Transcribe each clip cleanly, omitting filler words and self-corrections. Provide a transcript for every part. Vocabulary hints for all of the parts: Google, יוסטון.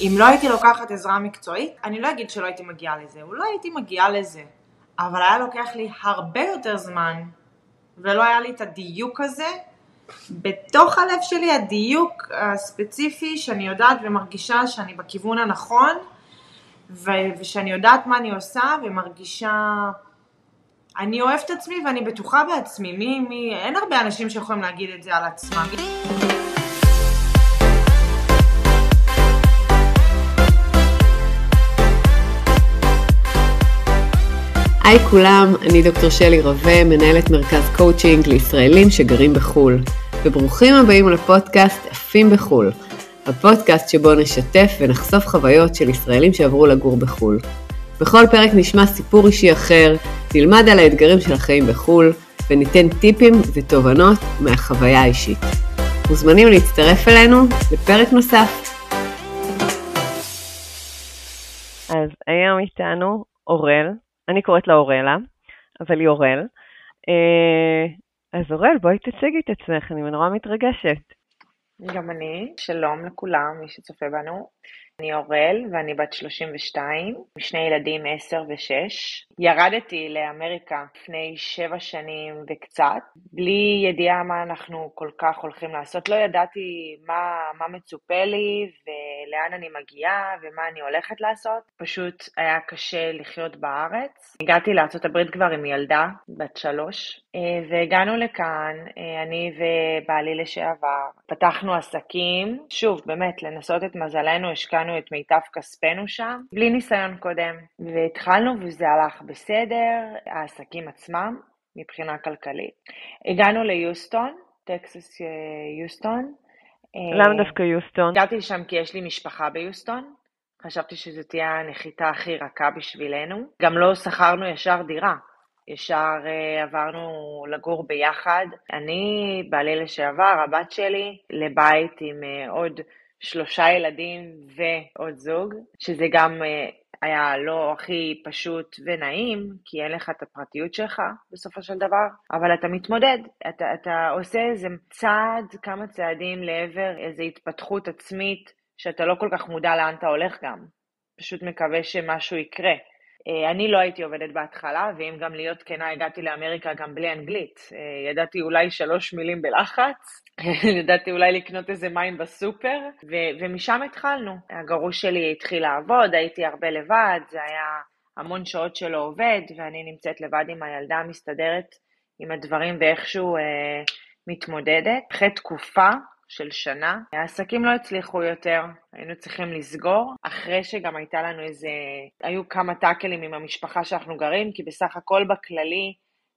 אם לא הייתי לוקחת עזרה מקצועית, אני לא אגיד שלא הייתי מגיעה לזה, ולא הייתי מגיעה לזה. אבל היה לוקח לי הרבה יותר זמן, ולא היה לי את הדיוק הזה. בתוך הלב שלי הדיוק הספציפי שאני יודעת ומרגישה שאני בכיוון הנכון, ושאני יודעת מה אני עושה ומרגישה... אני אוהבת את עצמי ואני בטוחה בעצמי. אין הרבה אנשים שיכולים להגיד את זה על עצמם. היי כולם, אני דוקטור שלי רווה, מנהלת מרכז קואוצ'ינג לישראלים שגרים בחול. וברוכים הבאים לפודקאסט עפים בחול, הפודקאסט שבו נשתף ונחשוף חוויות של ישראלים שעברו לגור בחול. בכל פרק נשמע סיפור אישי אחר, נלמד על האתגרים של החיים בחול, וניתן טיפים ותובנות מהחוויה האישית. מוזמנים להצטרף אלינו לפרק נוסף. אז היום איתנו אורל, אני קוראת לה אורלה, אבל היא אורל. אז אורל, בואי תציגי את עצמך, אני נורא מתרגשת. גם אני, שלום לכולם, מי שצופה בנו. אני אורל ואני בת 32, שני ילדים 10 ו6. ירדתי לאמריקה לפני 7 שנים וקצת, בלי ידיעה מה אנחנו כל כך הולכים לעשות. לא ידעתי מה מצופה לי ולאן אני מגיעה ומה אני הולכת לעשות. פשוט היה קשה לחיות בארץ. הגעתי לארצות הברית כבר עם ילדה, בת 3, והגענו לכאן, אני ובעלי לשעבר. פתחנו עסקים, שוב באמת לנסות את מזלנו, השקענו את מיטב כספנו שם, בלי ניסיון קודם, והתחלנו וזה הלך בסדר, העסקים עצמם, מבחינה כלכלית. הגענו ליוסטון, טקסס יוסטון. למה דווקא יוסטון? הגעתי לשם כי יש לי משפחה ביוסטון, חשבתי שזו תהיה הנחיתה הכי רכה בשבילנו, גם לא שכרנו ישר דירה, ישר עברנו לגור ביחד, אני, בעלי לשעבר, הבת שלי, לבית עם עוד 3 ילדים ועוד זוג, שזה גם היה לא הכי פשוט ונעים, כי אין לך את הפרטיות שלך בסופו של דבר, אבל אתה מתמודד, אתה עושה איזה צעד, כמה צעדים לעבר איזו התפתחות עצמית, שאתה לא כל כך מודע לאן אתה הולך גם, פשוט מקווה שמשהו יקרה. אני לא הייתי עובדת בהתחלה, ואם גם להיות כנה, הגעתי לאמריקה גם בלי אנגלית. ידעתי אולי 3 מילים בלחץ, ידעתי אולי לקנות איזה מים בסופר, ומשם התחלנו. הגרוש שלי התחיל לעבוד, הייתי הרבה לבד, זה היה המון שעות שלא עובד, ואני נמצאת לבד עם הילדה המסתדרת, עם הדברים ואיכשהו מתמודדת. אחרי תקופה של שנה, העסקים לא הצליחו יותר, היינו צריכים לסגור, אחרי שגם הייתה לנו היו כמה טאקלים עם המשפחה שאנחנו גרים, כי בסך הכל בכללי,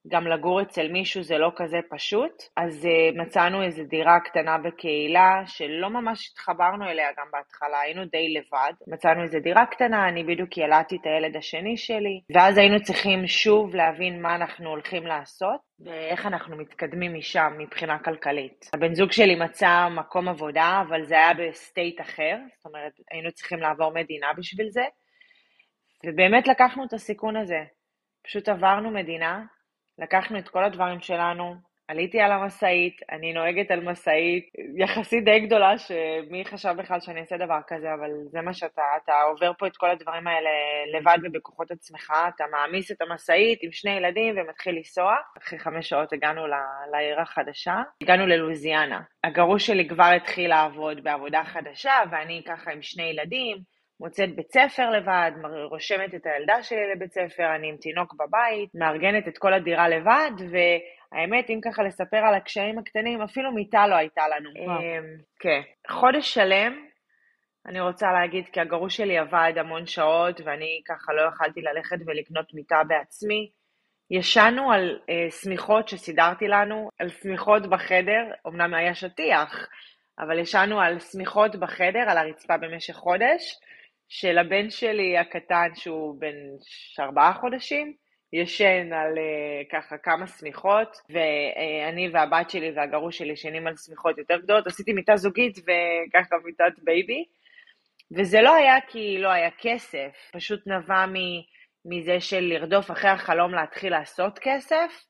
גם לגור אצל מישהו זה לא כזה פשוט, אז מצאנו איזו דירה קטנה בקהילה, שלא ממש התחברנו אליה גם בהתחלה, היינו די לבד, מצאנו איזו דירה קטנה, אני בדיוק ילדתי את הילד השני שלי, ואז היינו צריכים שוב להבין מה אנחנו הולכים לעשות, ואיך אנחנו מתקדמים משם מבחינה כלכלית. הבן זוג שלי מצא מקום עבודה, אבל זה היה בסטייט אחר, זאת אומרת, היינו צריכים לעבור מדינה בשביל זה, ובאמת לקחנו את הסיכון הזה, פשוט עברנו מדינה, לקחנו את כל הדברים שלנו, עליתי על המסעית, אני נוהגת על מסעית, יחסית די גדולה שמי חשב בכלל שאני אעשה דבר כזה, אבל זה מה שאתה עובר פה את כל הדברים האלה לבד ובכוחות עצמך, אתה מעמיס את המסעית עם 2 ילדים ומתחיל לנסוע. אחרי 5 שעות הגענו לעיר החדשה, הגענו ללואיזיאנה. הגרוש שלי כבר התחיל לעבוד בעבודה חדשה, ואני ככה עם 2 ילדים, מוצאת בית ספר לבד, רושמת את הילדה שלי לבית ספר, אני עם תינוק בבית, מארגנת את כל הדירה לבד, והאמת, אם ככה לספר על הקשיים הקטנים, אפילו מיטה לא הייתה לנו. כן. חודש שלם, אני רוצה להגיד, כי הגרוש שלי עבד המון שעות, ואני ככה לא יכלתי ללכת ולקנות מיטה בעצמי, ישנו על סמיכות שסידרתי לנו, על סמיכות בחדר, אמנם היה שטיח, אבל ישנו על סמיכות בחדר, על הרצפה במשך חודש, של הבן שלי הקטן, שהוא בן 4 חודשים, ישן על ככה כמה סמיכות, ואני והבת שלי והגרוש שלי ישנים על סמיכות יותר גדולות, עשיתי מיטה זוגית וככה מיטת בייבי, וזה לא היה כי לא היה כסף, פשוט נבע מזה של לרדוף אחרי החלום להתחיל לעשות כסף,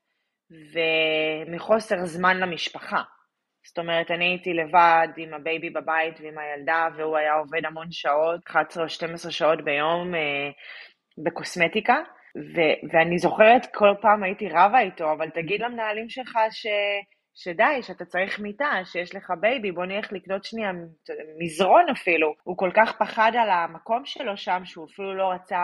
ומחוסר זמן למשפחה. זאת אומרת, אני הייתי לבד עם הבייבי בבית ועם הילדה, והוא היה עובד המון שעות, 11 או 12 שעות ביום בקוסמטיקה, ואני זוכרת כל פעם הייתי רבה איתו, אבל תגיד למנהלים שלך שדי, שאתה צריך מיטה, שיש לך בייבי, בוא נלך לקנות שנייה מזרון אפילו. הוא כל כך פחד על המקום שלו שם, שהוא אפילו לא רצה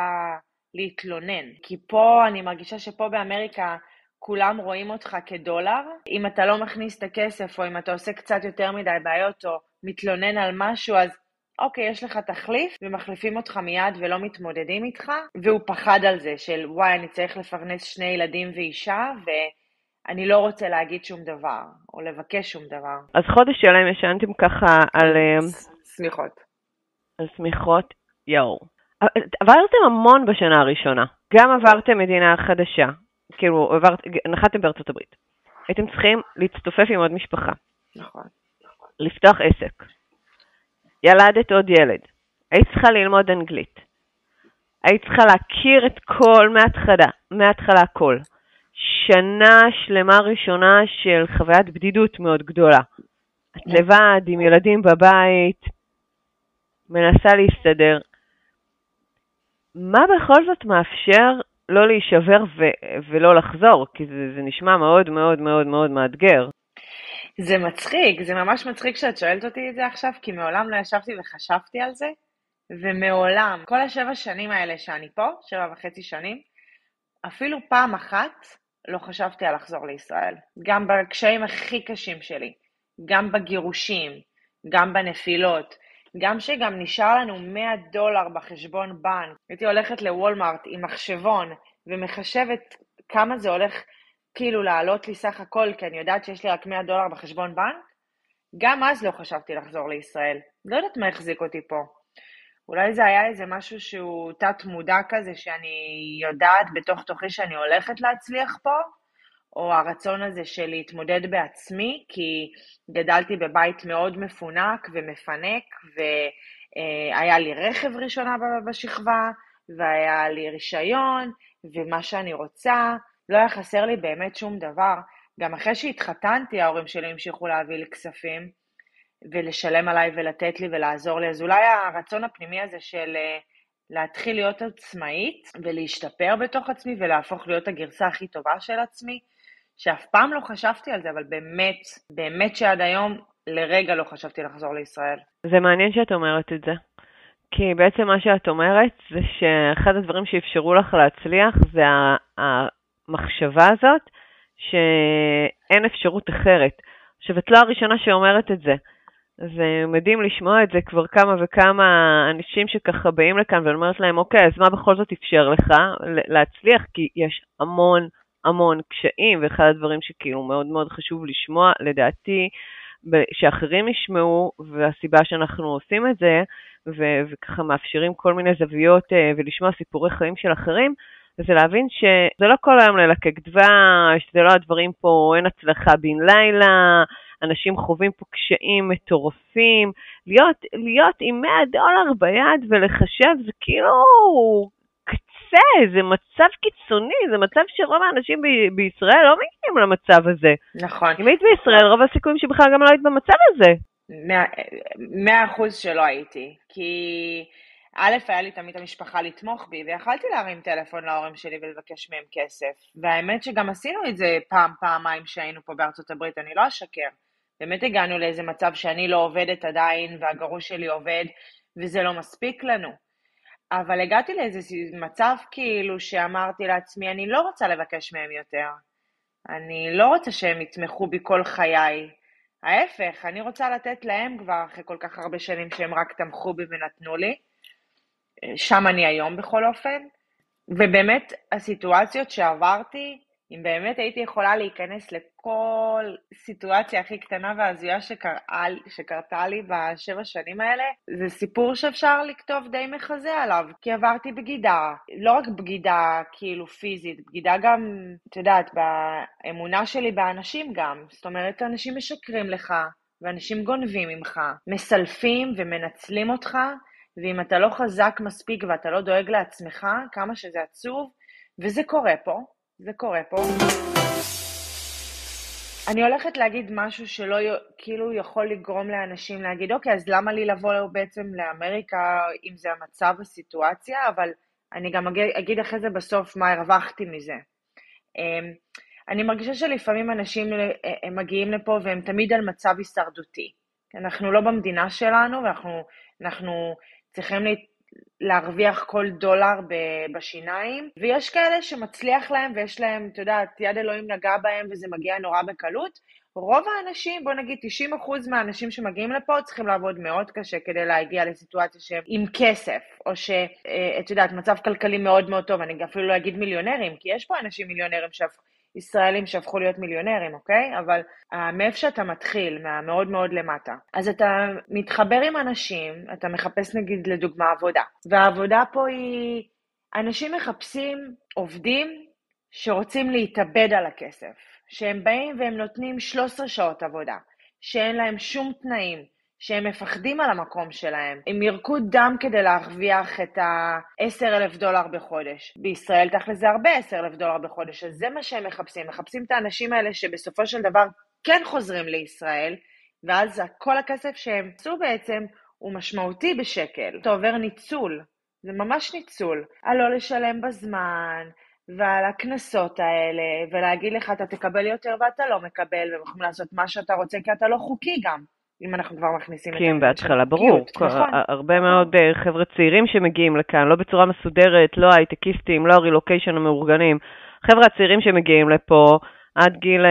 להתלונן. כי פה, אני מרגישה שפה באמריקה, כולם רואים אותך כדולר. אם אתה לא מכניס את הכסף, או אם אתה עושה קצת יותר מדי בעיות, או מתלונן על משהו, אז אוקיי, יש לך תחליף, ומחליפים אותך מיד ולא מתמודדים איתך. והוא פחד על זה, של וואי, אני צריך לפרנס שני ילדים ואישה, אני לא רוצה להגיד שום דבר, או לבקש שום דבר. אז חודש שלהם ישנתם ככה על... סמיכות. על סמיכות, יאו. עברתם המון בשנה הראשונה. גם עברתם מדינה חדשה. כאילו, נחתם בארצות הברית. הייתם צריכים להצטופף עם עוד משפחה. נכון. לפתוח עסק. ילדת עוד ילד. היית צריכה ללמוד אנגלית. היית צריכה להכיר את כל מההתחלה הכל. שנה שלמה ראשונה של חוויית בדידות מאוד גדולה. את לבד, עם ילדים בבית, מנסה להסתדר. מה בכל זאת מאפשר לא להישבר ולא לחזור? כי זה נשמע מאוד מאוד מאוד מאוד מאתגר. זה מצחיק, זה ממש מצחיק שאת שואלת אותי את זה עכשיו, כי מעולם לא ישבתי וחשבתי על זה, ומעולם, כל 7 שנים האלה שאני פה, 7.5 שנים, אפילו פעם אחת, לא חשבתי על לחזור לישראל, גם בקשיים הכי קשים שלי, גם בגירושים, גם בנפילות, גם שגם נשאר לנו $100 בחשבון בנק, הייתי הולכת לוולמארט עם מחשבון, ומחשבת כמה זה הולך כאילו לעלות לי סך הכל, כי אני יודעת שיש לי רק $100 בחשבון בנק, גם אז לא חשבתי לחזור לישראל, לא יודעת מה החזיק אותי פה. אולי זה היה איזה משהו שהוא תת מודע כזה, שאני יודעת בתוך תוכי שאני הולכת להצליח פה, או הרצון הזה של להתמודד בעצמי, כי גדלתי בבית מאוד מפונק ומפנק, והיה לי רכב ראשונה בשכבה, והיה לי רישיון, ומה שאני רוצה, לא היה חסר לי באמת שום דבר. גם אחרי שהתחתנתי, ההורים שלי המשיכו להביא לי כספים, ולשלם עליי ולתת לי ולעזור לי, אז אולי הרצון הפנימי הזה של להתחיל להיות עצמאית ולהשתפר בתוך עצמי ולהפוך להיות הגרסה הכי טובה של עצמי, שאף פעם לא חשבתי על זה, אבל באמת, באמת שעד היום לרגע לא חשבתי לחזור לישראל. זה מעניין שאת אומרת את זה, כי בעצם מה שאת אומרת זה שאחד הדברים שאפשרו לך להצליח זה המחשבה הזאת שאין אפשרות אחרת. עכשיו את לא הראשונה שאומרת את זה, זה מדהים לשמוע את זה כבר כמה וכמה אנשים שככה באים לכאן ואומרת להם אוקיי, אז מה בכל זאת אפשר לך להצליח? כי יש המון המון קשיים, ואחד הדברים שכאילו מאוד מאוד חשוב לשמוע לדעתי, שאחרים ישמעו, והסיבה שאנחנו עושים את זה וככה מאפשרים כל מיני זוויות ולשמוע סיפורי חיים של אחרים, וזה להבין שזה לא כל היום ללקק דבש, זה לא הדברים פה, אין הצלחה בין לילה, אנשים חווים פה קשיים מטורפים, להיות עם $100 ביד ולחשב זה כאילו קצה, זה מצב קיצוני, זה מצב שרוב האנשים בישראל לא מגיעים למצב הזה. נכון. אם היית בישראל, רוב הסיכויים שבכלל גם לא היית במצב הזה. 100% שלא הייתי, כי... א', היה לי תמיד המשפחה לתמוך בי, ויכלתי להרים טלפון להורים שלי ולבקש מהם כסף. והאמת שגם עשינו את זה פעם, פעמיים שהיינו פה בארצות הברית, אני לא אשקר. באמת הגענו לאיזה מצב שאני לא עובדת עדיין, והגרוש שלי עובד, וזה לא מספיק לנו. אבל הגעתי לאיזה מצב כאילו שאמרתי לעצמי, אני לא רוצה לבקש מהם יותר. אני לא רוצה שהם יתמכו בי כל חיי. ההפך, אני רוצה לתת להם כבר אחרי כל כך הרבה שנים שהם רק תמכו בי ונתנו לי. שם אני היום בכל אופן, ובאמת הסיטואציות שעברתי, אם באמת הייתי יכולה להיכנס לכל סיטואציה הכי קטנה והזויה שקרתה לי ב7 שנים האלה, זה סיפור שאפשר לכתוב די מחזה עליו, כי עברתי בגידה, לא רק בגידה כאילו פיזית, בגידה גם, את יודעת, באמונה שלי באנשים גם, זאת אומרת, אנשים משקרים לך, ואנשים גונבים ממך, מסלפים ומנצלים אותך, ואם אתה לא חזק מספיק ואתה לא דואג לעצמך, כמה שזה עצוב, וזה קורה פה, זה קורה פה. אני הולכת להגיד משהו שלא כאילו יכול לגרום לאנשים להגיד, אוקיי, אז למה לי לבוא בעצם לאמריקה, אם זה המצב הסיטואציה, אבל אני גם אגיד אחרי זה בסוף מה הרווחתי מזה. אני מרגישה שלפעמים אנשים הם מגיעים לפה והם תמיד על מצב הישרדותי. אנחנו לא במדינה שלנו, ואנחנו צריכים להרוויח כל דולר בשיניים, ויש כאלה שמצליח להם ויש להם, אתה יודע, יד אלוהים נגע בהם וזה מגיע נורא בקלות. רוב האנשים, בוא נגיד 90% מהאנשים שמגיעים לפה צריכים לעבוד מאוד קשה כדי להגיע לסיטואציה שהם עם כסף, או שאת יודעת, מצב כלכלי מאוד מאוד טוב, אני אפילו לא אגיד מיליונרים, כי יש פה אנשים מיליונרים ישראלים שהפכו להיות מיליונרים, אוקיי? אבל מאיפה שאתה מתחיל, מהמאוד מאוד למטה. אז אתה מתחבר עם אנשים, אתה מחפש נגיד לדוגמה עבודה. והעבודה פה היא, אנשים מחפשים עובדים שרוצים להתאבד על הכסף. שהם באים והם נותנים 13 שעות עבודה, שאין להם שום תנאים, שהם מפחדים על המקום שלהם. הם ירקו דם כדי להרוויח את $10,000 בחודש. בישראל תכל'ס זה הרבה $10,000 בחודש, אז זה מה שהם מחפשים. מחפשים את האנשים האלה שבסופו של דבר כן חוזרים לישראל, ואז כל הכסף שהם עשו בעצם הוא משמעותי בשקל. אתה עובר ניצול, זה ממש ניצול. על לא לשלם בזמן, ועל הכנסות האלה, ולהגיד לך אתה תקבל יותר ואתה לא מקבל, והם יכולים לעשות מה שאתה רוצה כי אתה לא חוקי גם. אם אנחנו כבר מכניסים את זה. כן, בהתחלה, ברור. הרבה מאוד חבר'ה צעירים שמגיעים לכאן, לא בצורה מסודרת, לא הייטקיסטים, לא הרילוקיישן המאורגנים. חבר'ה הצעירים שמגיעים לפה, עד גיל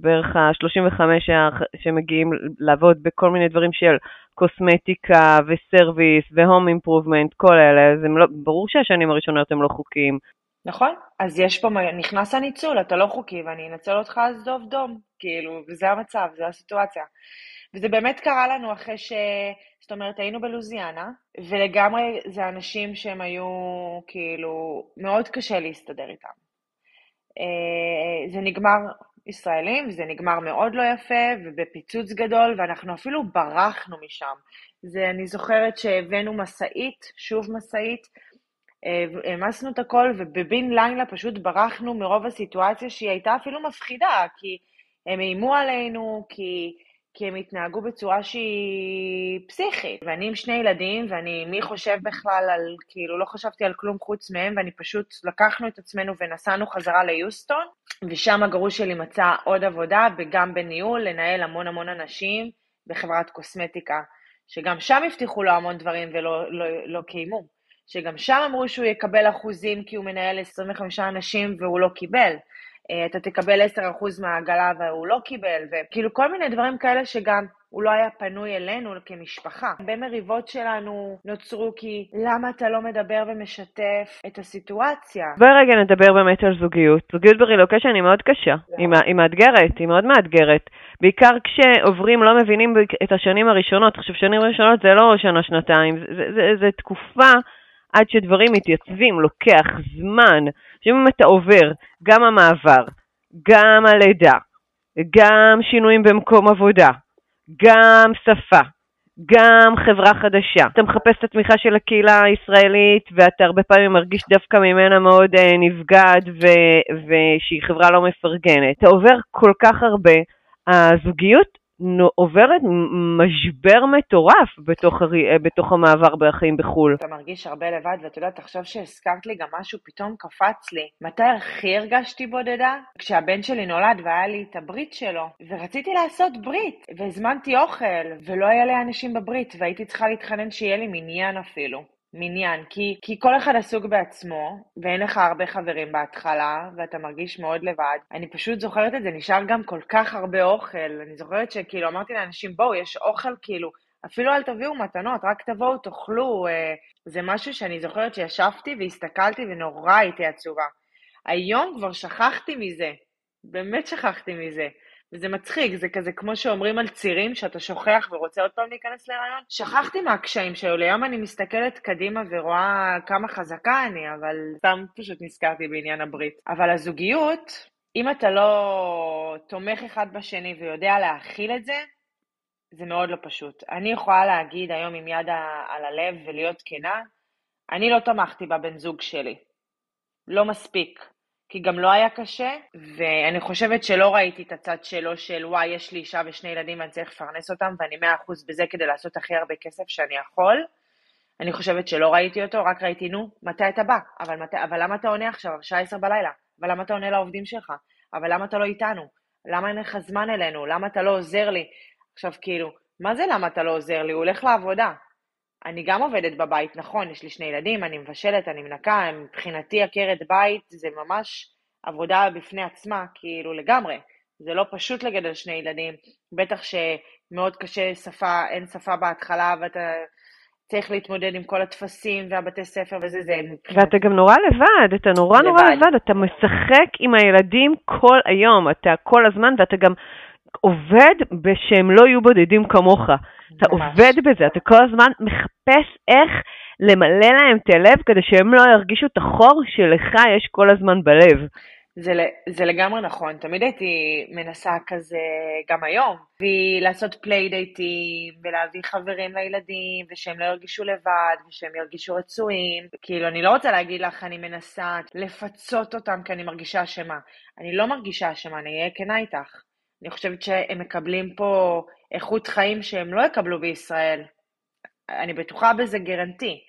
בערך 35 שמגיעים לעבוד בכל מיני דברים של קוסמטיקה וסרוויס והום אימפרובמנט, כל אלה. ברור שהשנים הראשונות הם לא חוקיים. נכון? אז יש פה, נכנס הניצול, אתה לא חוקי ואני אנצל אותך אז דוב דום. כאילו, וזה המצב, זה הסיטואציה. וזה באמת קרה לנו אחרי זאת אומרת, היינו בלוזיאנה, ולגמרי זה אנשים שהם היו, כאילו, מאוד קשה להסתדר איתם. זה נגמר ישראלים, זה נגמר מאוד לא יפה, ובפיצוץ גדול, ואנחנו אפילו ברחנו משם. זה, אני זוכרת שהבאנו מסעית, שוב מסעית, המסנו את הכל, ובבין לילה פשוט ברחנו מרוב הסיטואציה, שהיא הייתה אפילו מפחידה, כי הם אימו עלינו, כי הם התנהגו בצורה שהיא פסיכית. ואני עם שני ילדים, ואני מי חושב בכלל על, כאילו לא חשבתי על כלום חוץ מהם, ואני פשוט לקחנו את עצמנו ונסענו חזרה ליוסטון, ושם הגרוש שלי מצא עוד עבודה, וגם בניהול, לנהל המון אנשים בחברת קוסמטיקה, שגם שם הבטיחו לו המון דברים ולא לא קיימו. שגם שם אמרו שהוא יקבל אחוזים, כי הוא מנהל 25 אנשים והוא לא קיבל. אתה תקבל 10% מהעגלה והוא לא קיבל, וכאילו כל מיני דברים כאלה שגם הוא לא היה פנוי אלינו כמשפחה. במריבות שלנו נוצרו כי למה אתה לא מדבר ומשתף את הסיטואציה? ברגע נדבר באמת על זוגיות. זוגיות ברילוקיישן היא מאוד קשה, היא מאתגרת, היא מאוד מאתגרת. בעיקר כשעוברים לא מבינים את השנים הראשונות, עכשיו שנים ראשונות זה לא שנה-שנתיים, זה תקופה עד שדברים מתייצבים, לוקח זמן. שאם אתה עובר, גם המעבר, גם הלידה, גם שינויים במקום עבודה, גם שפה, גם חברה חדשה. אתה מחפש את התמיכה של הקהילה הישראלית, ואתה הרבה פעמים מרגיש דווקא ממנה מאוד נפגעת, ושהיא חברה לא מפרגנת. אתה עובר כל כך הרבה, הזוגיות עוברת משבר מטורף בתוך המעבר בחיים בחול. אתה מרגיש הרבה לבד, ואתה יודעת, תחשוב שהזכרת לי גם משהו, פתאום קפץ לי. מתי הכי הרגשתי בודדה? כשהבן שלי נולד והיה לי את הברית שלו, ורציתי לעשות ברית, והזמנתי אוכל, ולא היה לי אנשים בברית, והייתי צריכה להתחנן שיהיה לי מניין אפילו. מניין, כי כל אחד עסוק בעצמו, ואין לך הרבה חברים בהתחלה, ואתה מרגיש מאוד לבד. אני פשוט זוכרת את זה, נשאר גם כל כך הרבה אוכל. אני זוכרת שכאילו אמרתי לאנשים, בואו, יש אוכל כאילו, אפילו אל תביאו מתנות, רק תבואו, תאכלו. זה משהו שאני זוכרת שישבתי והסתכלתי ונורא הייתי עצובה. היום כבר שכחתי מזה, באמת שכחתי מזה. וזה מצחיק, זה כזה כמו שאומרים על צירים, שאתה שוכח ורוצה עוד פעם להיכנס להיריון. שכחתי מהקשיים שהיו, ליום אני מסתכלת קדימה ורואה כמה חזקה אני, אבל סתם פשוט נזכרתי בעניין הברית. אבל הזוגיות, אם אתה לא תומך אחד בשני ויודע להכיל את זה, זה מאוד לא פשוט. אני יכולה להגיד היום עם יד על הלב ולהיות כנה, אני לא תמכתי בבן זוג שלי. לא מספיק. כי גם לא היה קשה, ואני חושבת שלא ראיתי את הצד שלו של וואי, יש לי אישה ושני ילדים, אני צריך לפרנס אותם, ואני 100% בזה כדי לעשות הכי הרבה כסף שאני יכול. אני חושבת שלא ראיתי אותו, רק ראיתי, נו, מתי אתה בא? אבל למה אתה עונה עכשיו? שעה 10 בלילה. אבל למה אתה עונה לעובדים שלך? אבל למה אתה לא איתנו? למה אין לך זמן אלינו? למה אתה לא עוזר לי? עכשיו כאילו, מה זה למה אתה לא עוזר לי? הוא הולך לעבודה. אני גם עובדת בבית, נכון, יש לי שני ילדים, אני מבשלת, אני מנקה, מבחינתי עקרת בית, זה ממש עבודה בפני עצמה, כאילו לגמרי. זה לא פשוט לגדל שני ילדים, בטח שמאוד קשה שפה, אין שפה בהתחלה, ואתה צריך להתמודד עם כל התפסים והבתי ספר וזה, זה... ואתה גם נורא לבד, אתה נורא לבד, אתה משחק עם הילדים כל היום, אתה כל הזמן, ואתה גם... עובד בשם לא יהיו בודדים כמוך. אתה עובד בזה, אתה כל הזמן מחפש איך למלא להם את הלב כדי שהם לא ירגישו את החור שלך יש כל הזמן בלב. זה לגמרי נכון, תמיד הייתי מנסה כזה גם היום, ולעשות פליי דייטים, ולהביא חברים לילדים, ושהם לא ירגישו לבד, ושהם ירגישו רצויים, כאילו אני לא רוצה להגיד לך, אני מנסה לפצות אותם כי אני מרגישה אשמה, אני לא מרגישה אשמה, אני אהיה כנה איתך. אני חושבת שהם מקבלים פה איכות חיים שהם לא יקבלו בישראל. אני בטוחה בזה גרנטי.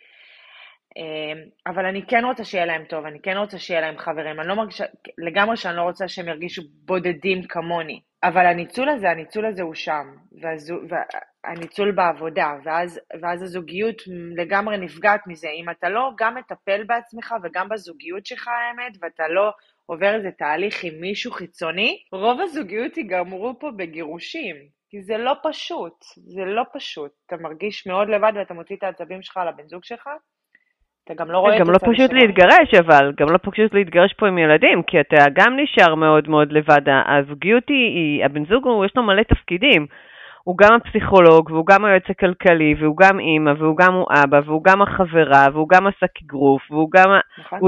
אבל אני כן רוצה שיהיה להם טוב, אני כן רוצה שיהיה להם חברים. אני לא מרגישה, לגמרי שאני לא רוצה שהם ירגישו בודדים כמוני. אבל הניצול הזה הוא שם. והניצול בעבודה, ואז הזוגיות לגמרי נפגעת מזה. אם אתה לא גם מטפל בעצמך וגם בזוגיות שלך האמת, ואתה לא... עובר איזה תהליך עם מישהו חיצוני, רוב הזוגיות יגמרו פה בגירושים, כי זה לא פשוט, זה לא פשוט. אתה מרגיש מאוד לבד ואתה מוציא את העצבים שלך על הבן זוג שלך, אתה גם לא רואה את זה. גם לא פשוט להתגרש אבל, גם לא פשוט להתגרש פה עם ילדים, כי אתה גם נשאר מאוד מאוד לבד. הזוגיות היא, הבן זוג יש לו מלא תפקידים, הוא גם הפסיכולוג, והוא גם היועץ הכלכלי, והוא גם אמא, והוא גם הוא אבא, והוא גם החברה, והוא גם עסק גרוף, והוא גם... נכון.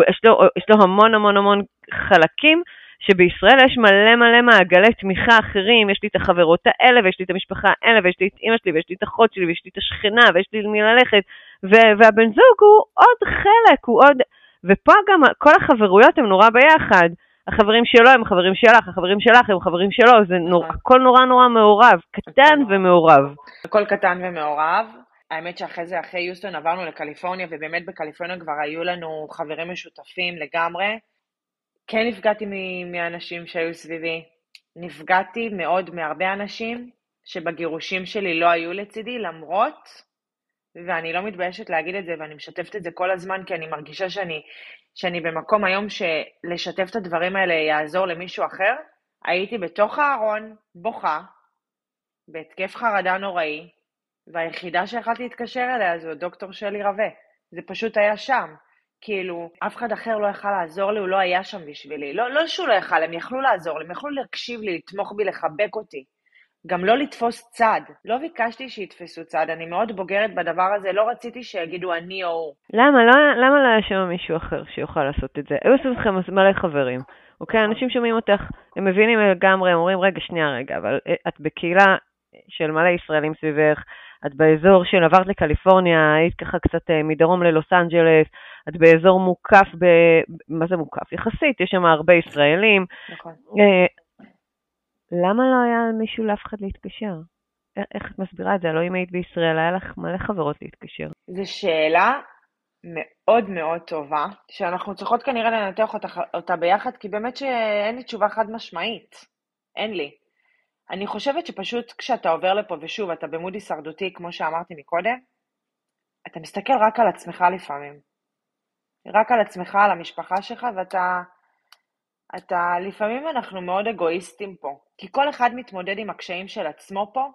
יש לו המון המון המון חלקים, שבישראל יש מלא מלא מעגלי תמיכה אחרים, יש לי את החברות האלה, ויש לי את המשפחה האלה, ויש לי את אמא שלי, ויש לי את אחות שלי, ויש לי את השכנה, ויש לי למי ללכת, והבן זוג הוא עוד חלק, הוא עוד... ופה גם כל החברויות הם נורא ביחד, החברים שלו הם חברים שלך, החברים שלך הם חברים שלו, זה הכל נורא נורא מעורב, קטן ומעורב. הכל קטן ומעורב, האמת שאחרי זה, אחרי יוסטון עברנו לקליפורניה, ובאמת בקליפורניה כבר היו לנו חברים משותפים לגמרי, כן נפגעתי מהאנשים שהיו סביבי, נפגעתי מאוד מהרבה אנשים, שבגירושים שלי לא היו לצידי, למרות, ואני לא מתביישת להגיד את זה, ואני משתפת את זה כל הזמן, כי אני מרגישה שאני במקום היום שלשתף את הדברים האלה יעזור למישהו אחר, הייתי בתוך הארון, בוכה, בהתקף חרדה נוראי, והיחידה שיכלתי להתקשר אליה זו דוקטור שלי רווה. זה פשוט היה שם. כאילו, אף אחד אחר לא יכל לעזור לי, הוא לא היה שם בשבילי. לא שהוא לא יכל, הם יכלו לעזור לי, הם יכלו להקשיב לי, לתמוך בי, לחבק אותי. גם לא לתפוס צד. לא ביקשתי שיתפסו צד, אני מאוד בוגרת בדבר הזה, לא רציתי שיגידו אני או הוא. למה לא ישמע מישהו אחר שיוכל לעשות את זה? היו עושים לכם מלא חברים, אוקיי? אנשים שומעים אותך, הם מבינים לגמרי, הם אומרים, רגע, אבל את בקהילה של מלא ישראלים סביבך, את באזור של עברת לקליפורניה, היית ככה קצת מדרום ללוס אנג'לס, את באזור מוקף, מה זה מוקף? יחסית, יש שם הרבה ישראלים. נכון. למה לא היה מישהו לאף אחד להתקשר? איך את מסבירה את זה? לא אם היית בישראל, היה לך מלא חברות להתקשר. זו שאלה מאוד מאוד טובה, שאנחנו צריכות כנראה לנתח אותה ביחד, כי באמת שאין לי תשובה חד משמעית. אין לי. אני חושבת שפשוט כשאתה עובר לפה, ושוב, אתה במוד הישרדותי, כמו שאמרתי מקודם, אתה מסתכל רק על עצמך לפעמים. רק על עצמך, על המשפחה שלך, ואתה לפעמים אנחנו מאוד אגואיסטים פה. כי כל אחד מתמודד עם הקשיים של עצמו פה,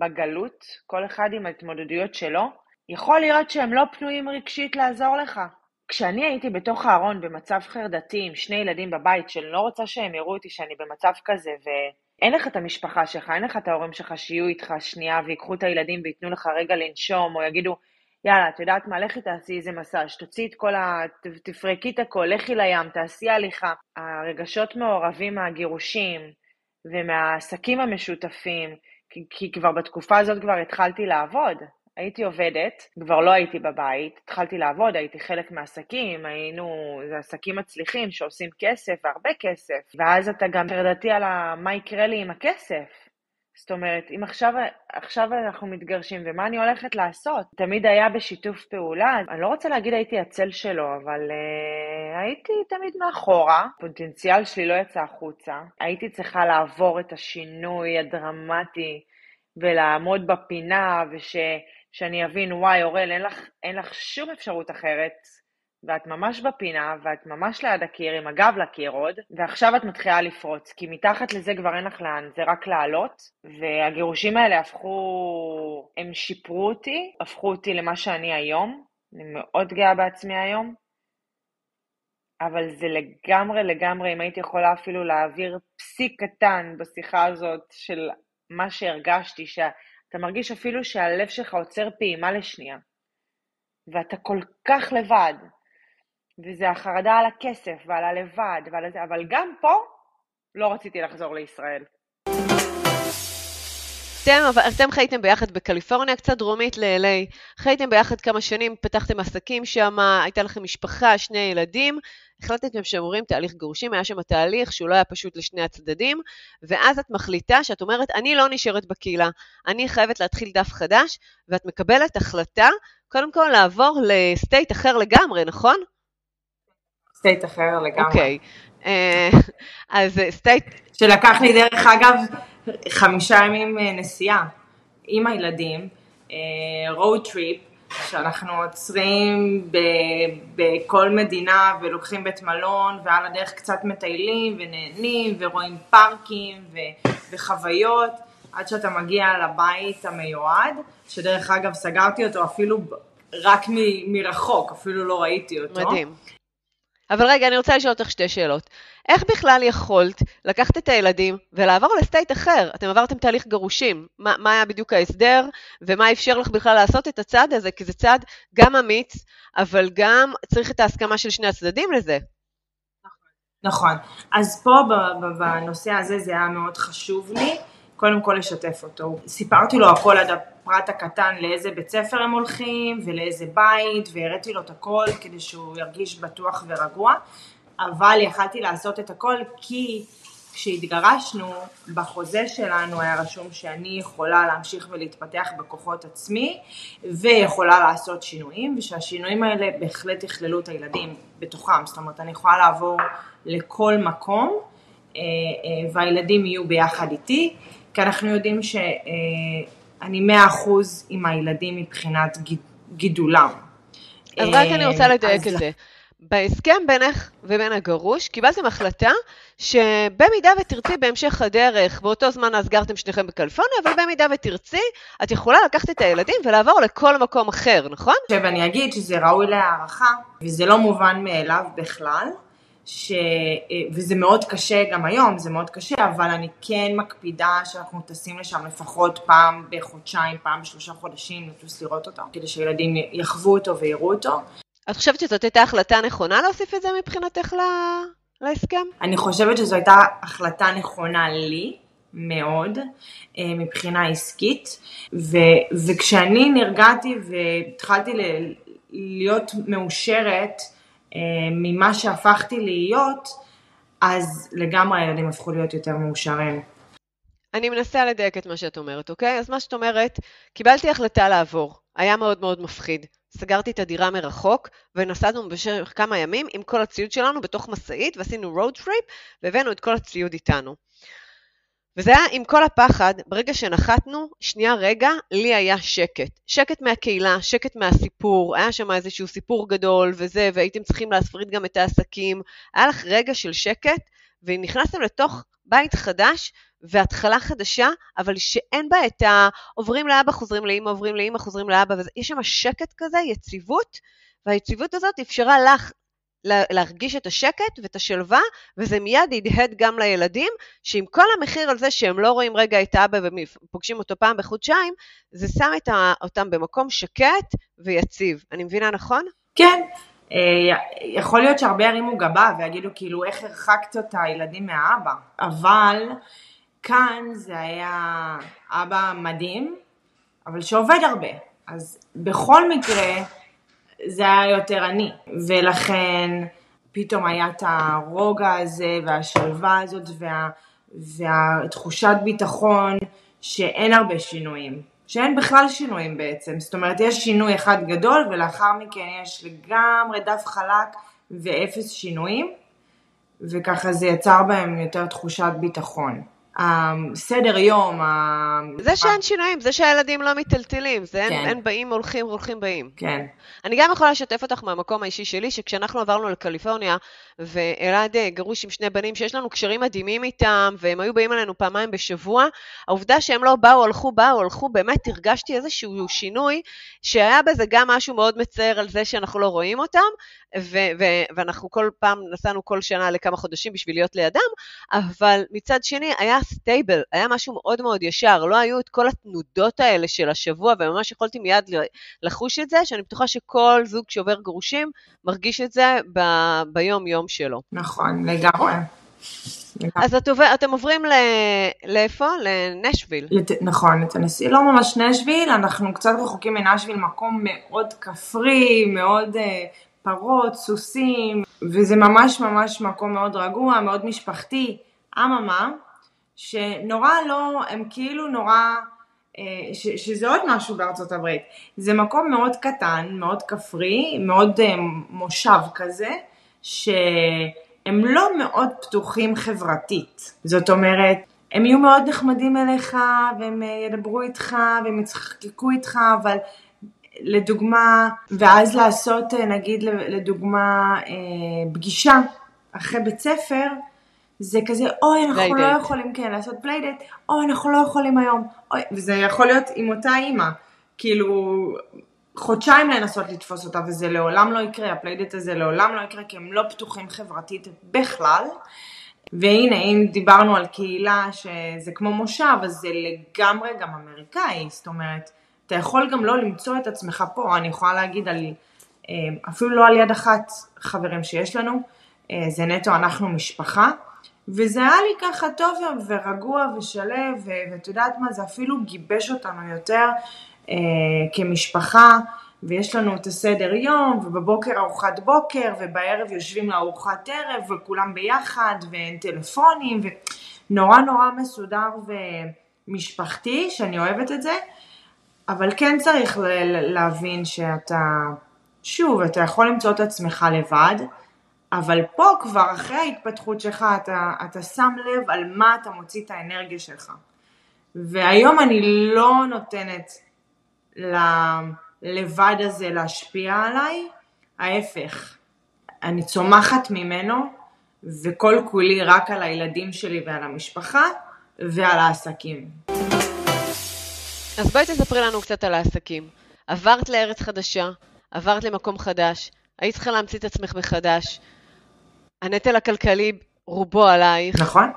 בגלות, כל אחד עם ההתמודדויות שלו, יכול להיות שהם לא פנויים רגשית לעזור לך. כשאני הייתי בתוך הארון במצב חרדתי עם שני ילדים בבית, שאני לא רוצה שהם יראו אותי שאני במצב כזה, ואין לך את המשפחה שלך, אין לך את ההורים שלך שיהיו איתך שנייה, ויקחו את הילדים ויתנו לך רגע לנשום, או יגידו, יאללה, את יודעת מה, לכי תעשי איזה מסאז', תוציא את כל תפרקי את הכל, לכי לים, תעשי הליכה. הרגשות מעורבים מהגירושים, ומהעסקים המשותפים, כי כבר בתקופה הזאת כבר התחלתי לעבוד, הייתי עובדת, כבר לא הייתי בבית, התחלתי לעבוד, הייתי חלק מהעסקים, היינו, זה עסקים מצליחים שעושים כסף, הרבה כסף, ואז אתה גם תרדתי על מה יקרה לי עם הכסף. זאת אומרת, אם עכשיו אנחנו מתגרשים, ומה אני הולכת לעשות? תמיד היה בשיתוף פעולה, אני לא רוצה להגיד הייתי הצל שלו, אבל הייתי תמיד מאחורה, הפוטנציאל שלי לא יצא החוצה, הייתי צריכה לעבור את השינוי הדרמטי, ולעמוד בפינה, שאני אבין, וואי, אורל, אין לך שום אפשרות אחרת, ואת ממש בפינה, ואת ממש ליד הקיר, עם הגב לקיר עוד, ועכשיו את מתחילה לפרוץ, כי מתחת לזה כבר אין לך לאן, זה רק לעלות, והגירושים האלה הפכו, הם שיפרו אותי, הפכו אותי למה שאני היום, אני מאוד גאה בעצמי היום, אבל זה לגמרי, לגמרי, אם הייתי יכולה אפילו להעביר פסיק קטן בשיחה הזאת של מה שהרגשתי, שאתה מרגיש אפילו שהלב שלך עוצר פעימה לשנייה, ואתה כל כך לבד, וזה החרדה על הכסף ועל הלבד, אבל גם פה לא רציתי לחזור לישראל. אתם חייתם ביחד בקליפורניה, קצת דרומית ל-LA, חייתם ביחד כמה שנים, פתחתם עסקים שם, הייתה לכם משפחה, שני ילדים, החלטתם שהם אומרים תהליך גירושים, היה שם התהליך שהוא לא היה פשוט לשני הצדדים, ואז את מחליטה שאת אומרת, אני לא נשארת בקהילה, אני חייבת להתחיל דף חדש, ואת מקבלת החלטה, קודם כל לעבור לסטייט אחר לגמרי, נכון? סטייט אחר לגמרי. אוקיי, אז סטייט... שלקח לי דרך אגב... 5 ימים נסיעה עם הילדים, road trip, שאנחנו עוצרים בכל מדינה ולוקחים בית מלון, ועל הדרך קצת מטיילים ונהנים ורואים פארקים וחוויות, עד שאתה מגיע לבית המיועד, שדרך אגב סגרתי אותו אפילו רק מרחוק, אפילו לא ראיתי אותו. מדהים. אבל רגע, אני רוצה לשאול אותך 2 שאלות. איך בכלל יכולת לקחת את הילדים ולעבור לסטייט אחר? אתם עברתם תהליך גירושים. מה היה בדיוק ההסדר, ומה אפשר לך בכלל לעשות את הצעד הזה? כי זה צעד גם אמיץ, אבל גם צריך את ההסכמה של שני הצדדים לזה. נכון. אז פה בנושא הזה זה היה מאוד חשוב לי, קודם כל לשתף אותו. סיפרתי לו הכל עד הפרט הקטן, לאיזה בית ספר הם הולכים ולאיזה בית, והראיתי לו את הכל כדי שהוא ירגיש בטוח ורגוע, אבל יכלתי לעשות את הכל כי כשהתגרשנו, בחוזה שלנו היה רשום שאני יכולה להמשיך ולהתפתח בכוחות עצמי, ויכולה לעשות שינויים, ושהשינויים האלה בהחלט יכללו את הילדים בתוכם, זאת אומרת אני יכולה לעבור לכל מקום, והילדים יהיו ביחד איתי, כי אנחנו יודעים שאני 100% עם הילדים מבחינת גידולם. אז רק אני רוצה לדייק את זה. בהסכם בינך ובין הגרוש, קיבלתם החלטה שבמידה ותרצי בהמשך הדרך, באותו זמן הסגרתם שניכם בקליפורניה, אבל במידה ותרצי, את יכולה לקחת את הילדים ולעבור לכל מקום אחר, נכון? ואני אגיד שזה ראוי להערכה, וזה לא מובן מאליו בכלל, וזה מאוד קשה גם היום, זה מאוד קשה, אבל אני כן מקפידה שאנחנו טסים לשם לפחות פעם בחודשיים, פעם ב3 חודשים, נטוס לראות אותו, כדי שילדים יחוו אותו ויראו אותו. את חושבת שזאת הייתה החלטה נכונה להוסיף את זה מבחינתך להסכם? אני חושבת שזו הייתה החלטה נכונה לי, מאוד, מבחינה עסקית, וכשאני נרגעתי והתחלתי להיות מאושרת, ממה שהפכתי להיות, אז לגמרי הילדים הפכו להיות יותר מאושרים. אני מנסה לדייק את מה שאת אומרת, אוקיי? אז מה שאת אומרת, קיבלתי החלטה לעבור, היה מאוד מאוד מפחיד, סגרתי את הדירה מרחוק, ונסענו במשך כמה ימים עם כל הציוד שלנו בתוך מסעית, ועשינו road trip, והבאנו את כל הציוד איתנו. וזה היה עם כל הפחד, ברגע שנחתנו, רגע, לי היה שקט. שקט מהקהילה, שקט מהסיפור, היה שם איזשהו סיפור גדול וזה, והייתם צריכים להספריד גם את העסקים. היה לך רגע של שקט, ונכנסתם לתוך בית חדש, והתחלה חדשה, אבל שאין בה את העוברים לאבא, חוזרים לאמא, עוברים לאמא, חוזרים לאבא, ויש שם שקט כזה, יציבות, והיציבות הזאת אפשרה לך, להרגיש את השקט ואת השלווה, וזה מיד ידהד גם לילדים, שעם כל המחיר על זה שהם לא רואים רגע את האבא ופוגשים אותו פעם בחודשיים, זה שם אותם במקום שקט ויציב. אני מבינה נכון? כן. יכול להיות שהרבה ירימו גבה ויגידו כאילו איך הרחקת את הילדים מהאבא, אבל כאן זה היה אבא מדהים, אבל שעובד הרבה. אז בכל מקרה זה היה יותר אני, ולכן פתאום היה את הרוגע הזה והשלווה הזאת והתחושת ביטחון שאין הרבה שינויים, שאין בכלל שינויים בעצם. זאת אומרת, יש שינוי אחד גדול ולאחר מכן יש לגמרי דף חלק ואפס שינויים, וככה זה יצר בהם יותר תחושת ביטחון. סדר יום, זה שאין שינויים, זה שהילדים לא מטלטלים, זה אין באים הולכים, הולכים באים. כן. אני גם יכולה לשתף אותך מהמקום האישי שלי, שכשאנחנו עברנו לקליפורניה, ואלעד גרוש עם שני בנים שיש לנו קשרים מדהימים איתם, והם היו באים אלינו פעמיים בשבוע, העובדה שהם לא באו, הלכו, באמת הרגשתי איזשהו שינוי, שהיה בזה גם משהו מאוד מצער על זה שאנחנו לא רואים אותם, ואנחנו כל פעם נסענו כל שנה לכמה חודשים בשביל להיות לידם, אבל מצד שני היה סטייבל, היה משהו מאוד מאוד ישר, לא היו את כל התנודות האלה של השבוע, וממש יכולתי מיד לחוש את זה, שאני בטוחה שכל זוג שעובר גרושים מרגיש את זה ביום יום שלו. נכון, לגמרי. אז אתם עוברים לאיפה? לנשוויל. נכון, לטנסי, לא ממש נשוויל, אנחנו קצת רחוקים מנשוויל, מקום מאוד כפרי, מאוד פרות, סוסים, וזה ממש ממש מקום מאוד רגוע, מאוד משפחתי. אממה, שנורא לא, הם כאילו נורא, שזה עוד משהו בארצות הברית. זה מקום מאוד קטן, מאוד כפרי, מאוד מושב כזה, שהם לא מאוד פתוחים חברתית. זאת אומרת, הם יהיו מאוד נחמדים אליך, והם ידברו איתך, והם יצחקקו איתך, אבל לדוגמה, ואז לעשות, נגיד לדוגמה, פגישה אחרי בית ספר, זה כזה, אוי, אנחנו לא יכולים, כן, לעשות פליידט, אוי, אנחנו לא יכולים היום, אוי, וזה יכול להיות עם אותה אימא, כאילו, חודשיים לנסות לתפוס אותה, וזה לעולם לא יקרה, הפליידט הזה לעולם לא יקרה, כי הם לא פתוחים חברתית בכלל, והנה, אם דיברנו על קהילה שזה כמו מושב, אז זה לגמרי גם אמריקאי, זאת אומרת, אתה יכול גם לא למצוא את עצמך פה, אני יכולה להגיד על, אפילו לא על יד אחת חברים שיש לנו, זה נטו אנחנו משפחה, וזה היה לי ככה טוב ורגוע ושלב, ואת יודעת מה, זה אפילו גיבש אותנו יותר כמשפחה, ויש לנו את הסדר יום, ובבוקר ארוחת בוקר, ובערב יושבים לארוחת ערב, וכולם ביחד, ואין טלפונים, ונורא נורא מסודר ומשפחתי, שאני אוהבת את זה, אבל כן צריך להבין שאתה, שוב, אתה יכול למצוא את עצמך לבד, אבל פה כבר אחרי ההתפתחות שלך, אתה שם לב על מה אתה מוציא את האנרגיה שלך. והיום אני לא נותנת לבד הזה להשפיע עליי, ההפך. אני צומחת ממנו, וכל כולי רק על הילדים שלי ועל המשפחה ועל העסקים. אז בואי תספרי לנו קצת על העסקים. עברת לארץ חדשה, עברת למקום חדש, היית צריכה להמציא את עצמך מחדש. הנטל הכלכלי רובו עלייך. נכון.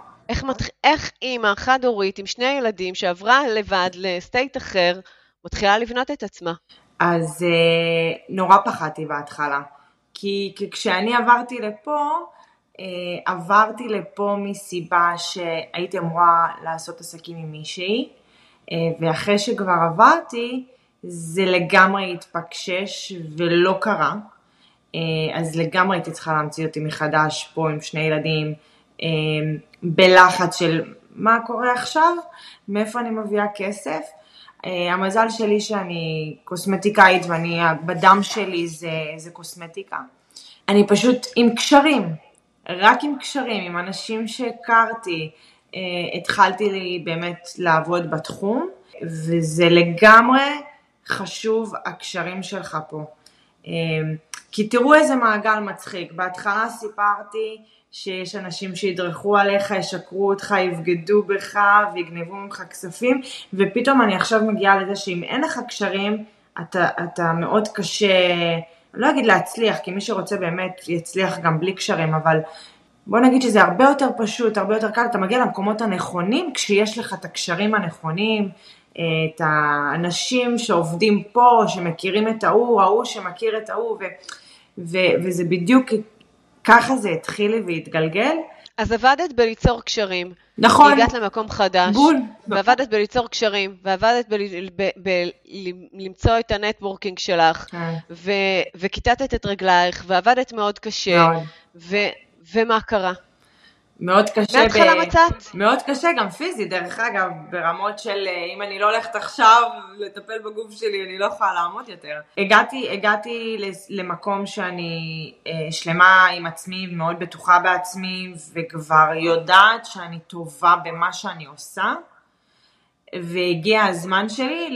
איך אימא חד הורית עם שני ילדים שעברה לבד לסטייט אחר, מתחילה לבנות את עצמה? אז נורא פחדתי בהתחלה. כי כשאני עברתי לפה מסיבה שהייתי אמורה לעשות עסקים עם מישהי, ואחרי שכבר עברתי, זה לגמרי התפקשש ולא קרה. אז לגמרי הייתי צריכה להמציא אותי מחדש פה עם שני ילדים, בלחץ של מה קורה עכשיו, מאיפה אני מביאה כסף. המזל שלי שאני קוסמטיקאית ואני, בדם שלי זה קוסמטיקה. אני פשוט עם קשרים, רק עם קשרים, עם אנשים שהכרתי, התחלתי לי באמת לעבוד בתחום, וזה לגמרי חשוב הקשרים שלך פה. כי תראו איזה מעגל מצחיק, בהתחלה סיפרתי שיש אנשים שידרכו עליך, ישקרו אותך, יבגדו בך ויגנבו ממך כספים, ופתאום אני עכשיו מגיעה לזה שאם אין לך קשרים, אתה מאוד קשה, לא אגיד להצליח, כי מי שרוצה באמת יצליח גם בלי קשרים, אבל בוא נגיד שזה הרבה יותר פשוט, הרבה יותר קל, אתה מגיע למקומות הנכונים, כשיש לך את הקשרים הנכונים, את האנשים שעובדים פה, שמכירים את ההוא שמכיר את ההוא, וזה בדיוק ככה זה התחיל והתגלגל. אז עבדת בליצור קשרים. נכון. הגעת למקום חדש, ועבדת בליצור קשרים, ועבדת בלמצוא את הנטוורקינג שלך, וכיתתת את רגלייך, ועבדת מאוד קשה, ומה קרה? מאוד קשה, מאוד קשה גם פיזי, דרך אגב, ברמות של אם אני לא הולכת עכשיו לטפל בגוף שלי, אני לא יכולה לעמוד יותר. הגעתי למקום שאני שלמה עם עצמי, מאוד בטוחה בעצמי, וכבר יודעת שאני טובה במה שאני עושה, והגיע הזמן שלי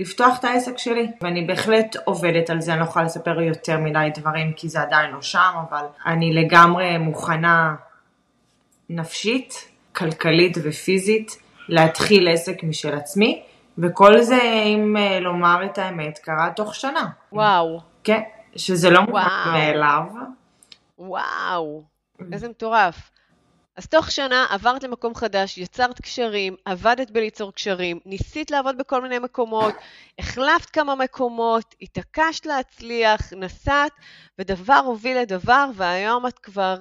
לפתוח את העסק שלי, ואני בהחלט עובדת על זה. אני לא יכולה לספר יותר מדי דברים, כי זה עדיין לא שם, אבל אני לגמרי מוכנה נפשית, כלכלית ופיזית, להתחיל עסק משל עצמי, וכל זה, אם לומר את האמת, קרה תוך שנה. וואו. כן, שזה לא מובן מאליו. וואו, איזה מטורף. אז תוך שנה עברת למקום חדש, יצרת קשרים, עבדת בליצור קשרים, ניסית לעבוד בכל מיני מקומות, החלפת כמה מקומות, התעקשת להצליח, נסעת, ודבר הוביל לדבר, והיום את כבר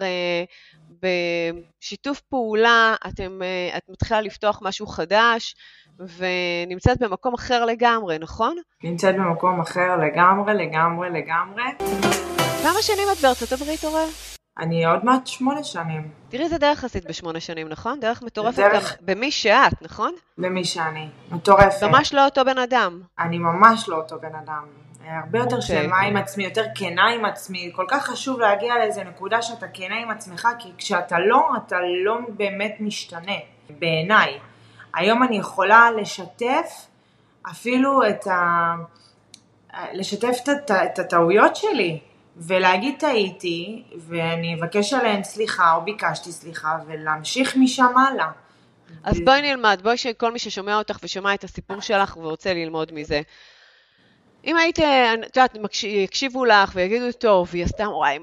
בשיתוף פעולה, את מתחילה לפתוח משהו חדש, ונמצאת במקום אחר לגמרי, נכון? נמצאת במקום אחר לגמרי. כמה שנים את בארצות הברית, אורל? אני עוד מעט 8 שנים. תראי, זה דרך עשית ב8 שנים, נכון? דרך מטורפת דרך... גם במי שאת, נכון? במי שאני, מטורפת. ממש לא אותו בן אדם. אני ממש לא אותו בן אדם. הרבה יותר שלמה עם עצמי, יותר כנה עם עצמי. כל כך חשוב להגיע לאיזה נקודה שאתה כנה עם עצמך, כי כשאתה לא, אתה לא באמת משתנה, בעיניי. היום אני יכולה לשתף אפילו את הטעויות שלי. ולהגיד טעיתי, ואני אבקש עליהן סליחה, או ביקשתי סליחה, ולהמשיך משם הלאה. אז בואי נלמד, בואי שכל מי ששומע אותך ושומע את הסיפור שלך ורוצה ללמוד מזה. אם היית, את יודעת, יקשיבו לך ויגידו טוב, והיא עשתה, וואי,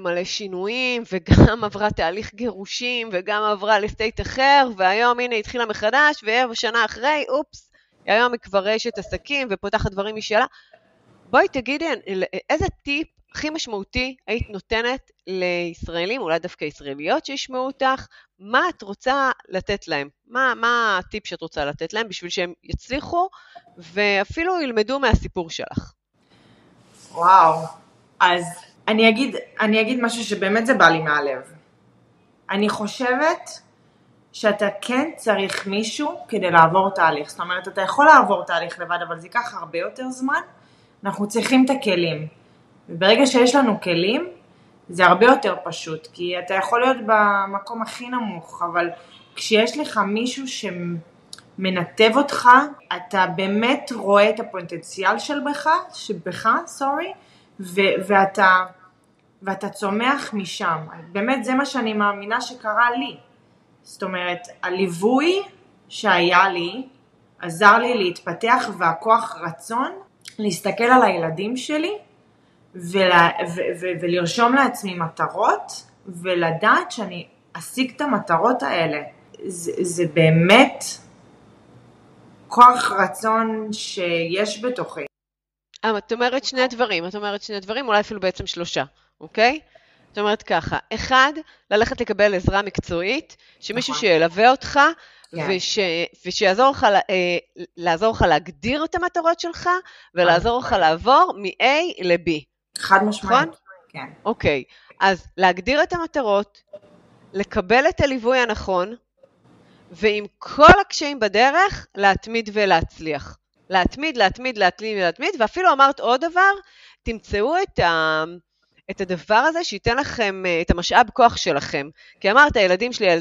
מלא שינויים, וגם עברה תהליך גירושים, וגם עברה לסטייט אחר, והיום הנה התחילה מחדש, ושנה אחרי, אופס, היום היא כבר רשת עסקים ופותחת דברים משאלה. בואי תגידי, איזה טיפ הכי משמעותי היית נותנת לישראלים, אולי דווקא ישראליות שישמעו אותך, מה את רוצה לתת להם? מה הטיפ שאת רוצה לתת להם בשביל שהם יצליחו ואפילו ילמדו מהסיפור שלך? וואו, אז אני אגיד משהו שבאמת זה בא לי מהלב. אני חושבת שאתה כן צריך מישהו כדי לעבור תהליך. זאת אומרת, אתה יכול לעבור תהליך לבד, אבל זה ייקח הרבה יותר זמן. אנחנו צריכים את הכלים. וברגע שיש לנו כלים, זה הרבה יותר פשוט, כי אתה יכול להיות במקום הכי נמוך, אבל כשיש לך מישהו שמנתב אותך, אתה באמת רואה את הפוטנציאל ואתה צומח משם. באמת זה מה שאני מאמינה שקרה לי. זאת אומרת, הליווי שהיה לי, עזר לי להתפתח, והכוח רצון להסתכל על הילדים שלי, ולרשום לעצמי מטרות, ולדעת שאני אשיג את המטרות האלה. זה באמת כוח רצון שיש בתוכי. את אומרת שני דברים, אולי אפילו בעצם 3, אוקיי? זאת אומרת ככה, 1, ללכת לקבל עזרה מקצועית, שמישהו שילווה אותך, ושיעזור לך, לעזור לך להגדיר את המטרות שלך, ולעזור לך לעבור מ-A ל-B. חד משמעית, כן. אוקיי, אז להגדיר את המטרות, לקבל את הליווי הנכון, ועם כל הקשיים בדרך, להתמיד ולהצליח. להתמיד, ואפילו אמרת עוד דבר, תמצאו את הדבר הזה שייתן לכם, את המשאב כוח שלכם. כי אמרת, הילדים שלי,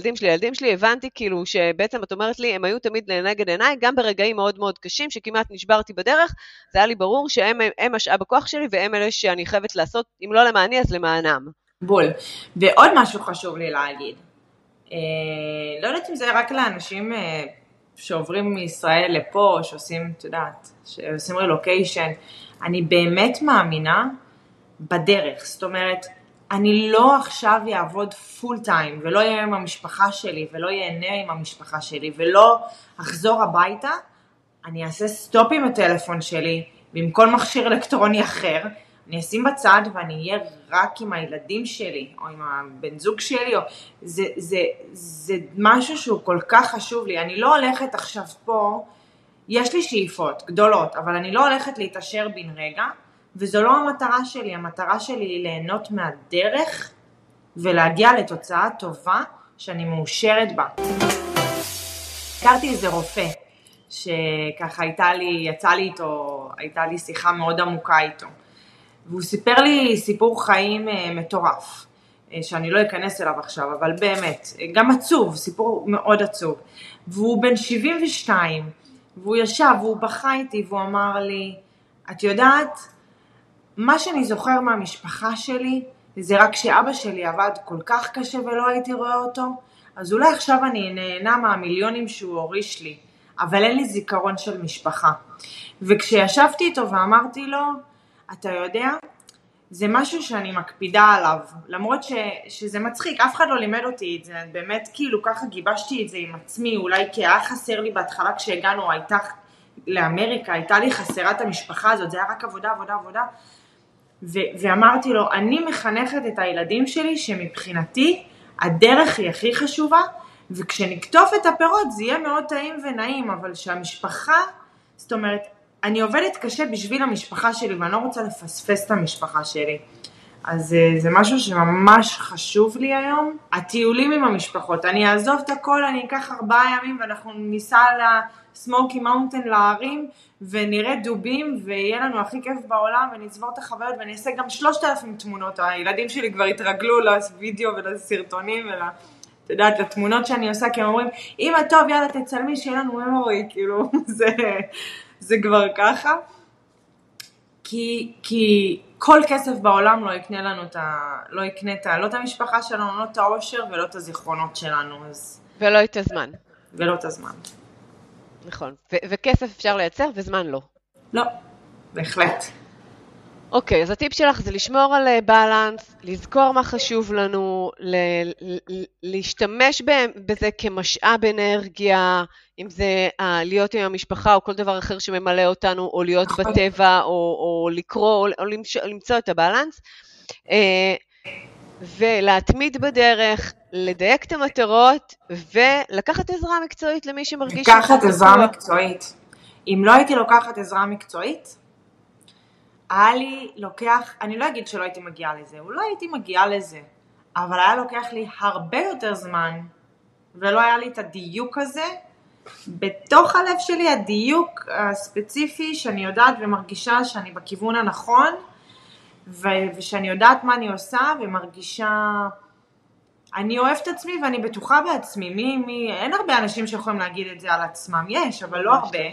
הבנתי כאילו שבעצם את אומרת לי, הם היו תמיד לנגד עיניי, גם ברגעים מאוד מאוד קשים, שכמעט נשברתי בדרך, זה היה לי ברור שהם משאב הכוח שלי, והם אלה שאני חייבת לעשות, אם לא למעני, אז למענם. בול. ועוד משהו חשוב לי להגיד, לא יודעת אם זה רק לאנשים שעוברים מישראל לפה, שעושים, את יודעת, שעושים רילוקיישן, אני באמת מאמינה, בדרך, זאת אומרת, אני לא עכשיו יעבוד פול טיים, ולא יהיה עם המשפחה שלי, ולא ייהנה עם המשפחה שלי, ולא אחזור הביתה, אני אעשה סטופ עם הטלפון שלי, ועם כל מכשיר אלקטרוני אחר, אני אשים בצד ואני אהיה רק עם הילדים שלי, או עם הבן זוג שלי, או... זה, זה, זה משהו שהוא כל כך חשוב לי. אני לא הולכת עכשיו פה, יש לי שאיפות גדולות, אבל אני לא הולכת להתאשר בן רגע, וזו לא המטרה שלי. המטרה שלי היא ליהנות מהדרך, ולהגיע לתוצאה טובה שאני מאושרת בה. הכרתי איזה רופא, שככה הייתה לי שיחה מאוד עמוקה איתו. והוא סיפר לי סיפור חיים מטורף, שאני לא אכנס אליו עכשיו, אבל באמת, גם עצוב, סיפור מאוד עצוב. והוא בן 72, והוא ישב, והוא בכה איתי, והוא אמר לי, את יודעת, מה שאני זוכר מהמשפחה שלי, זה רק שאבא שלי עבד כל כך קשה ולא הייתי רואה אותו, אז אולי עכשיו אני נהנה מהמיליונים שהוא הוריש לי, אבל אין לי זיכרון של משפחה. וכשישבתי איתו ואמרתי לו, אתה יודע, זה משהו שאני מקפידה עליו, למרות שזה מצחיק, אף אחד לא לימד אותי את זה, באמת כאילו ככה גיבשתי את זה עם עצמי, אולי כי היה חסר לי בהתחלה כשהגענו, הייתה לאמריקה, הייתה לי חסרת המשפחה הזאת, זה היה רק עבודה, עבודה, עבודה, ואמרתי לו, אני מחנכת את הילדים שלי שמבחינתי הדרך היא הכי חשובה, וכשנקטוף את הפירות זה יהיה מאוד טעים ונעים, אבל שהמשפחה, זאת אומרת, אני עובדת קשה בשביל המשפחה שלי, ואני לא רוצה לפספס את המשפחה שלי. אז זה משהו שממש חשוב לי היום. הטיולים עם המשפחות, אני אעזוב את הכל, אני אקח 4 ימים, ואנחנו ניסע לסמוקי מאונטן להרים, ונראה דובים, ויהיה לנו הכי כיף בעולם, ונצבור את החוויות, ואני אעשה גם 3,000 תמונות. הילדים שלי כבר התרגלו לוידאו ולסרטונים, אתה יודעת, לתמונות שאני עושה, כי הם אומרים, אמא טוב, יאללה תצלמי, שיהיה לנו ממורי, כאילו, זה כבר ככה. כי כל כסף בעולם לא יקנה לנו את ה... לא יקנה את ה... לא את המשפחה שלנו, לא את האושר ולא את הזיכרונות שלנו. ולא את הזמן. ולא את הזמן. נכון. וכסף אפשר לייצר וזמן לא. לא, בהחלט. אוקיי, אז הטיפ שלך זה לשמור על בלנס, לזכור מה חשוב לנו, להשתמש בזה כמשאב אנרגיה, אם זה להיות עם המשפחה או כל דבר אחר שממלא אותנו, או להיות בטבע, או לקרוא, או למצוא את הבלנס, ולהתמיד בדרך, לדייק את המטרות, ולקחת עזרה מקצועית למי שמרגיש... לקחת עזרה מקצועית. אם לא הייתי לוקחת עזרה מקצועית, היה לי לוקח, אני לא אגיד שלא הייתי מגיעה לזה, אולי הייתי מגיעה לזה, אבל היה לוקח לי הרבה יותר זמן, ולא היה לי את הדיוק הזה, בתוך הלב שלי הדיוק הספציפי, שאני יודעת ומרגישה שאני בכיוון הנכון, ושאני יודעת מה אני עושה, ומרגישה, אני אוהבת עצמי ואני בטוחה בעצמי, אין הרבה אנשים שיכולים להגיד את זה על עצמם, יש, אבל לא הרבה,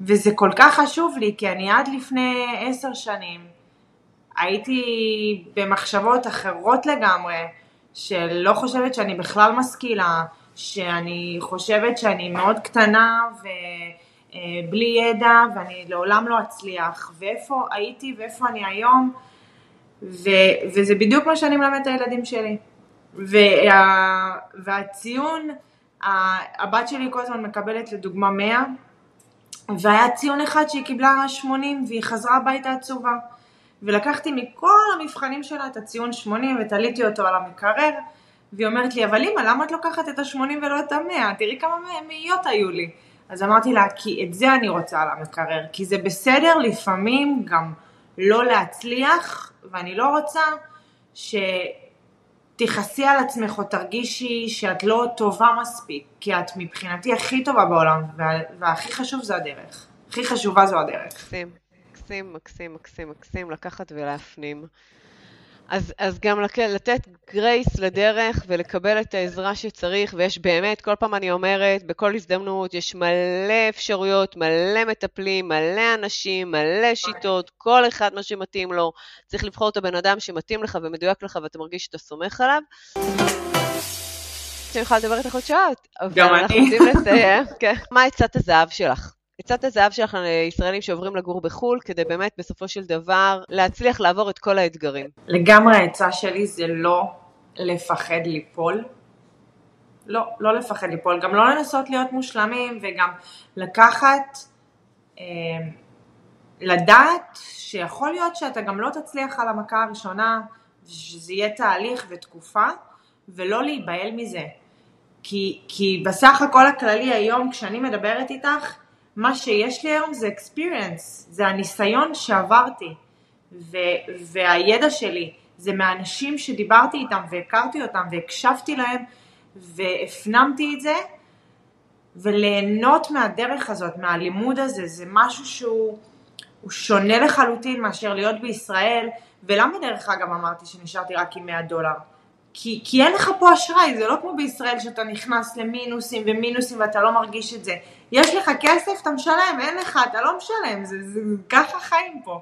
וזה כל כך חשוב לי, כי אני עד לפני 10 שנים הייתי במחשבות אחרות לגמרי, שלא חושבת שאני בכלל משכילה, שאני חושבת שאני מאוד קטנה ובלי ידע, ואני לעולם לא אצליח, ואיפה הייתי ואיפה אני היום, וזה בדיוק מה שאני מלמד את הילדים שלי. והציון, הבת שלי כל הזמן מקבלת לדוגמה 100, והיה ציון אחד שהיא קיבלה 80 והיא חזרה הביתה עצובה. ולקחתי מכל המבחנים שלה את הציון 80 ותליתי אותו על המקרר, והיא אומרת לי, אבל אמא, למה את לוקחת את ה-80 ולא את ה-100? תראי כמה מאיות היו לי. אז אמרתי לה, כי את זה אני רוצה על המקרר, כי זה בסדר לפעמים גם לא להצליח, ואני לא רוצה שתיחסי על עצמך או תרגישי שאת לא טובה מספיק, כי את מבחינתי הכי טובה בעולם, והכי חשוב זה הדרך. הכי חשובה זו הדרך. מקסים, מקסים, מקסים, מקסים, לקחת ולהפנים. אז גם לתת גרייס לדרך ולקבל את העזרה שצריך, ויש באמת, כל פעם אני אומרת, בכל הזדמנות יש מלא אפשרויות, מלא מטפלים, מלא אנשים, מלא שיטות, כל אחד מה שמתאים לו, צריך לבחור את הבן אדם שמתאים לך ומדויק לך ואתה מרגיש שאתה סומך עליו. שאני יכולה לדבר איתך עוד שעות, אבל אנחנו רוצים לסיים. מה עצת הזהב שלך? עצת הזהב שלך לישראלים שעוברים לגור בחול, כדי באמת בסופו של דבר להצליח לעבור את כל האתגרים. לגמרי העצה שלי זה לא לפחד ליפול. לא לפחד ליפול, גם לא לנסות להיות מושלמים, וגם לקחת לדעת שיכול להיות שאתה גם לא תצליח על המכה הראשונה, שזה יהיה תהליך ותקופה, ולא להיבהל מזה. כי בסך הכל הכללי היום, כשאני מדברת איתך, מה שיש לי היום זה experience, זה הניסיון שעברתי, והידע שלי, זה מהאנשים שדיברתי איתם, והכרתי אותם, והקשבתי להם, והפנמתי את זה, וליהנות מהדרך הזאת, מהלימוד הזה, זה משהו שהוא שונה לחלוטין מאשר להיות בישראל, ולמה דרך אגב אמרתי שנשארתי רק עם $100? כי אין לך פה אשראי, זה לא כמו בישראל שאתה נכנס למינוסים ומינוסים ואתה לא מרגיש את זה. יש לך כסף, אתה משלם, אין לך, אתה לא משלם, זה ככה חיים פה.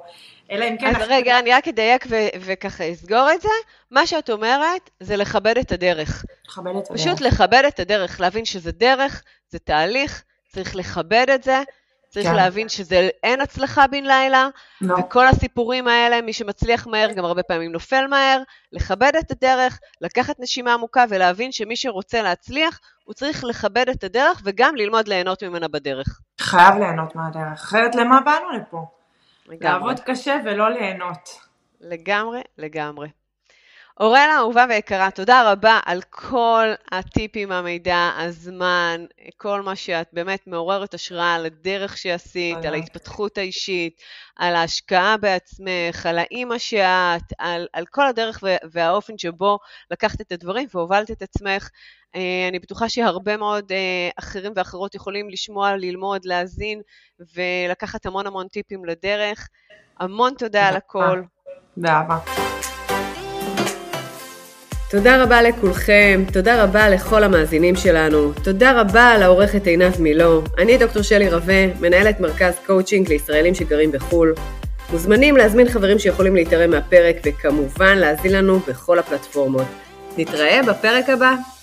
אלא אם כן... אז רגע, אני רק אדייק וככה אסגור את זה. מה שאת אומרת זה לכבד את הדרך. לכבד את הדרך. פשוט לכבד את הדרך, להבין שזה דרך, זה תהליך, צריך לכבד את זה. צריך להבין שזה אין הצלחה בין לילה, וכל הסיפורים האלה, מי שמצליח מהר, גם הרבה פעמים נופל מהר, לכבד את הדרך, לקחת נשימה עמוקה, ולהבין שמי שרוצה להצליח, הוא צריך לכבד את הדרך, וגם ללמוד ליהנות ממנה בדרך. חייב ליהנות מהדרך, אחרת למה באנו לפה? לעבוד קשה ולא ליהנות. לגמרי, לגמרי. אורלה, אהובה ויקרה, תודה רבה על כל הטיפים, המידע, הזמן, כל מה שאת באמת מעוררת השראה על הדרך שעשית, על ההתפתחות האישית, על ההשקעה בעצמך, על האמא שאת, על כל הדרך והאופן שבו לקחת את הדברים והובלת את עצמך. אני בטוחה שהרבה מאוד אחרים ואחרות יכולים לשמוע, ללמוד, להזין ולקחת המון המון טיפים לדרך. המון תודה על הכל. באהבה. תודה רבה לכולכם, תודה רבה לכל המאזינים שלנו, תודה רבה לעורכת עינת מילו. אני דוקטור שלי רווה, מנהלת מרכז קואוצ'ינג לישראלים שגרים בחו"ל. מוזמנים להזמין חברים שיכולים להתראה מהפרק וכמובן להזין לנו בכל הפלטפורמות. נתראה בפרק הבא.